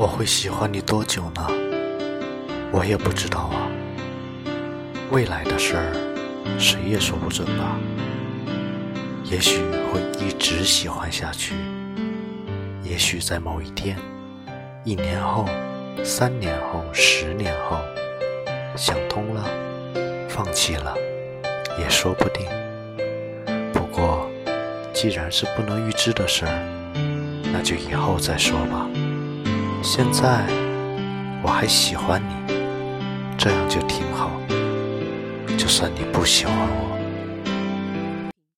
我会喜欢你多久呢？我也不知道啊。未来的事儿，谁也说不准吧。也许会一直喜欢下去，也许在某一天，1年后、3年后、10年后，想通了，放弃了，也说不定。不过，既然是不能预知的事儿，那就以后再说吧。现在我还喜欢你，这样就挺好。就算你不喜欢我，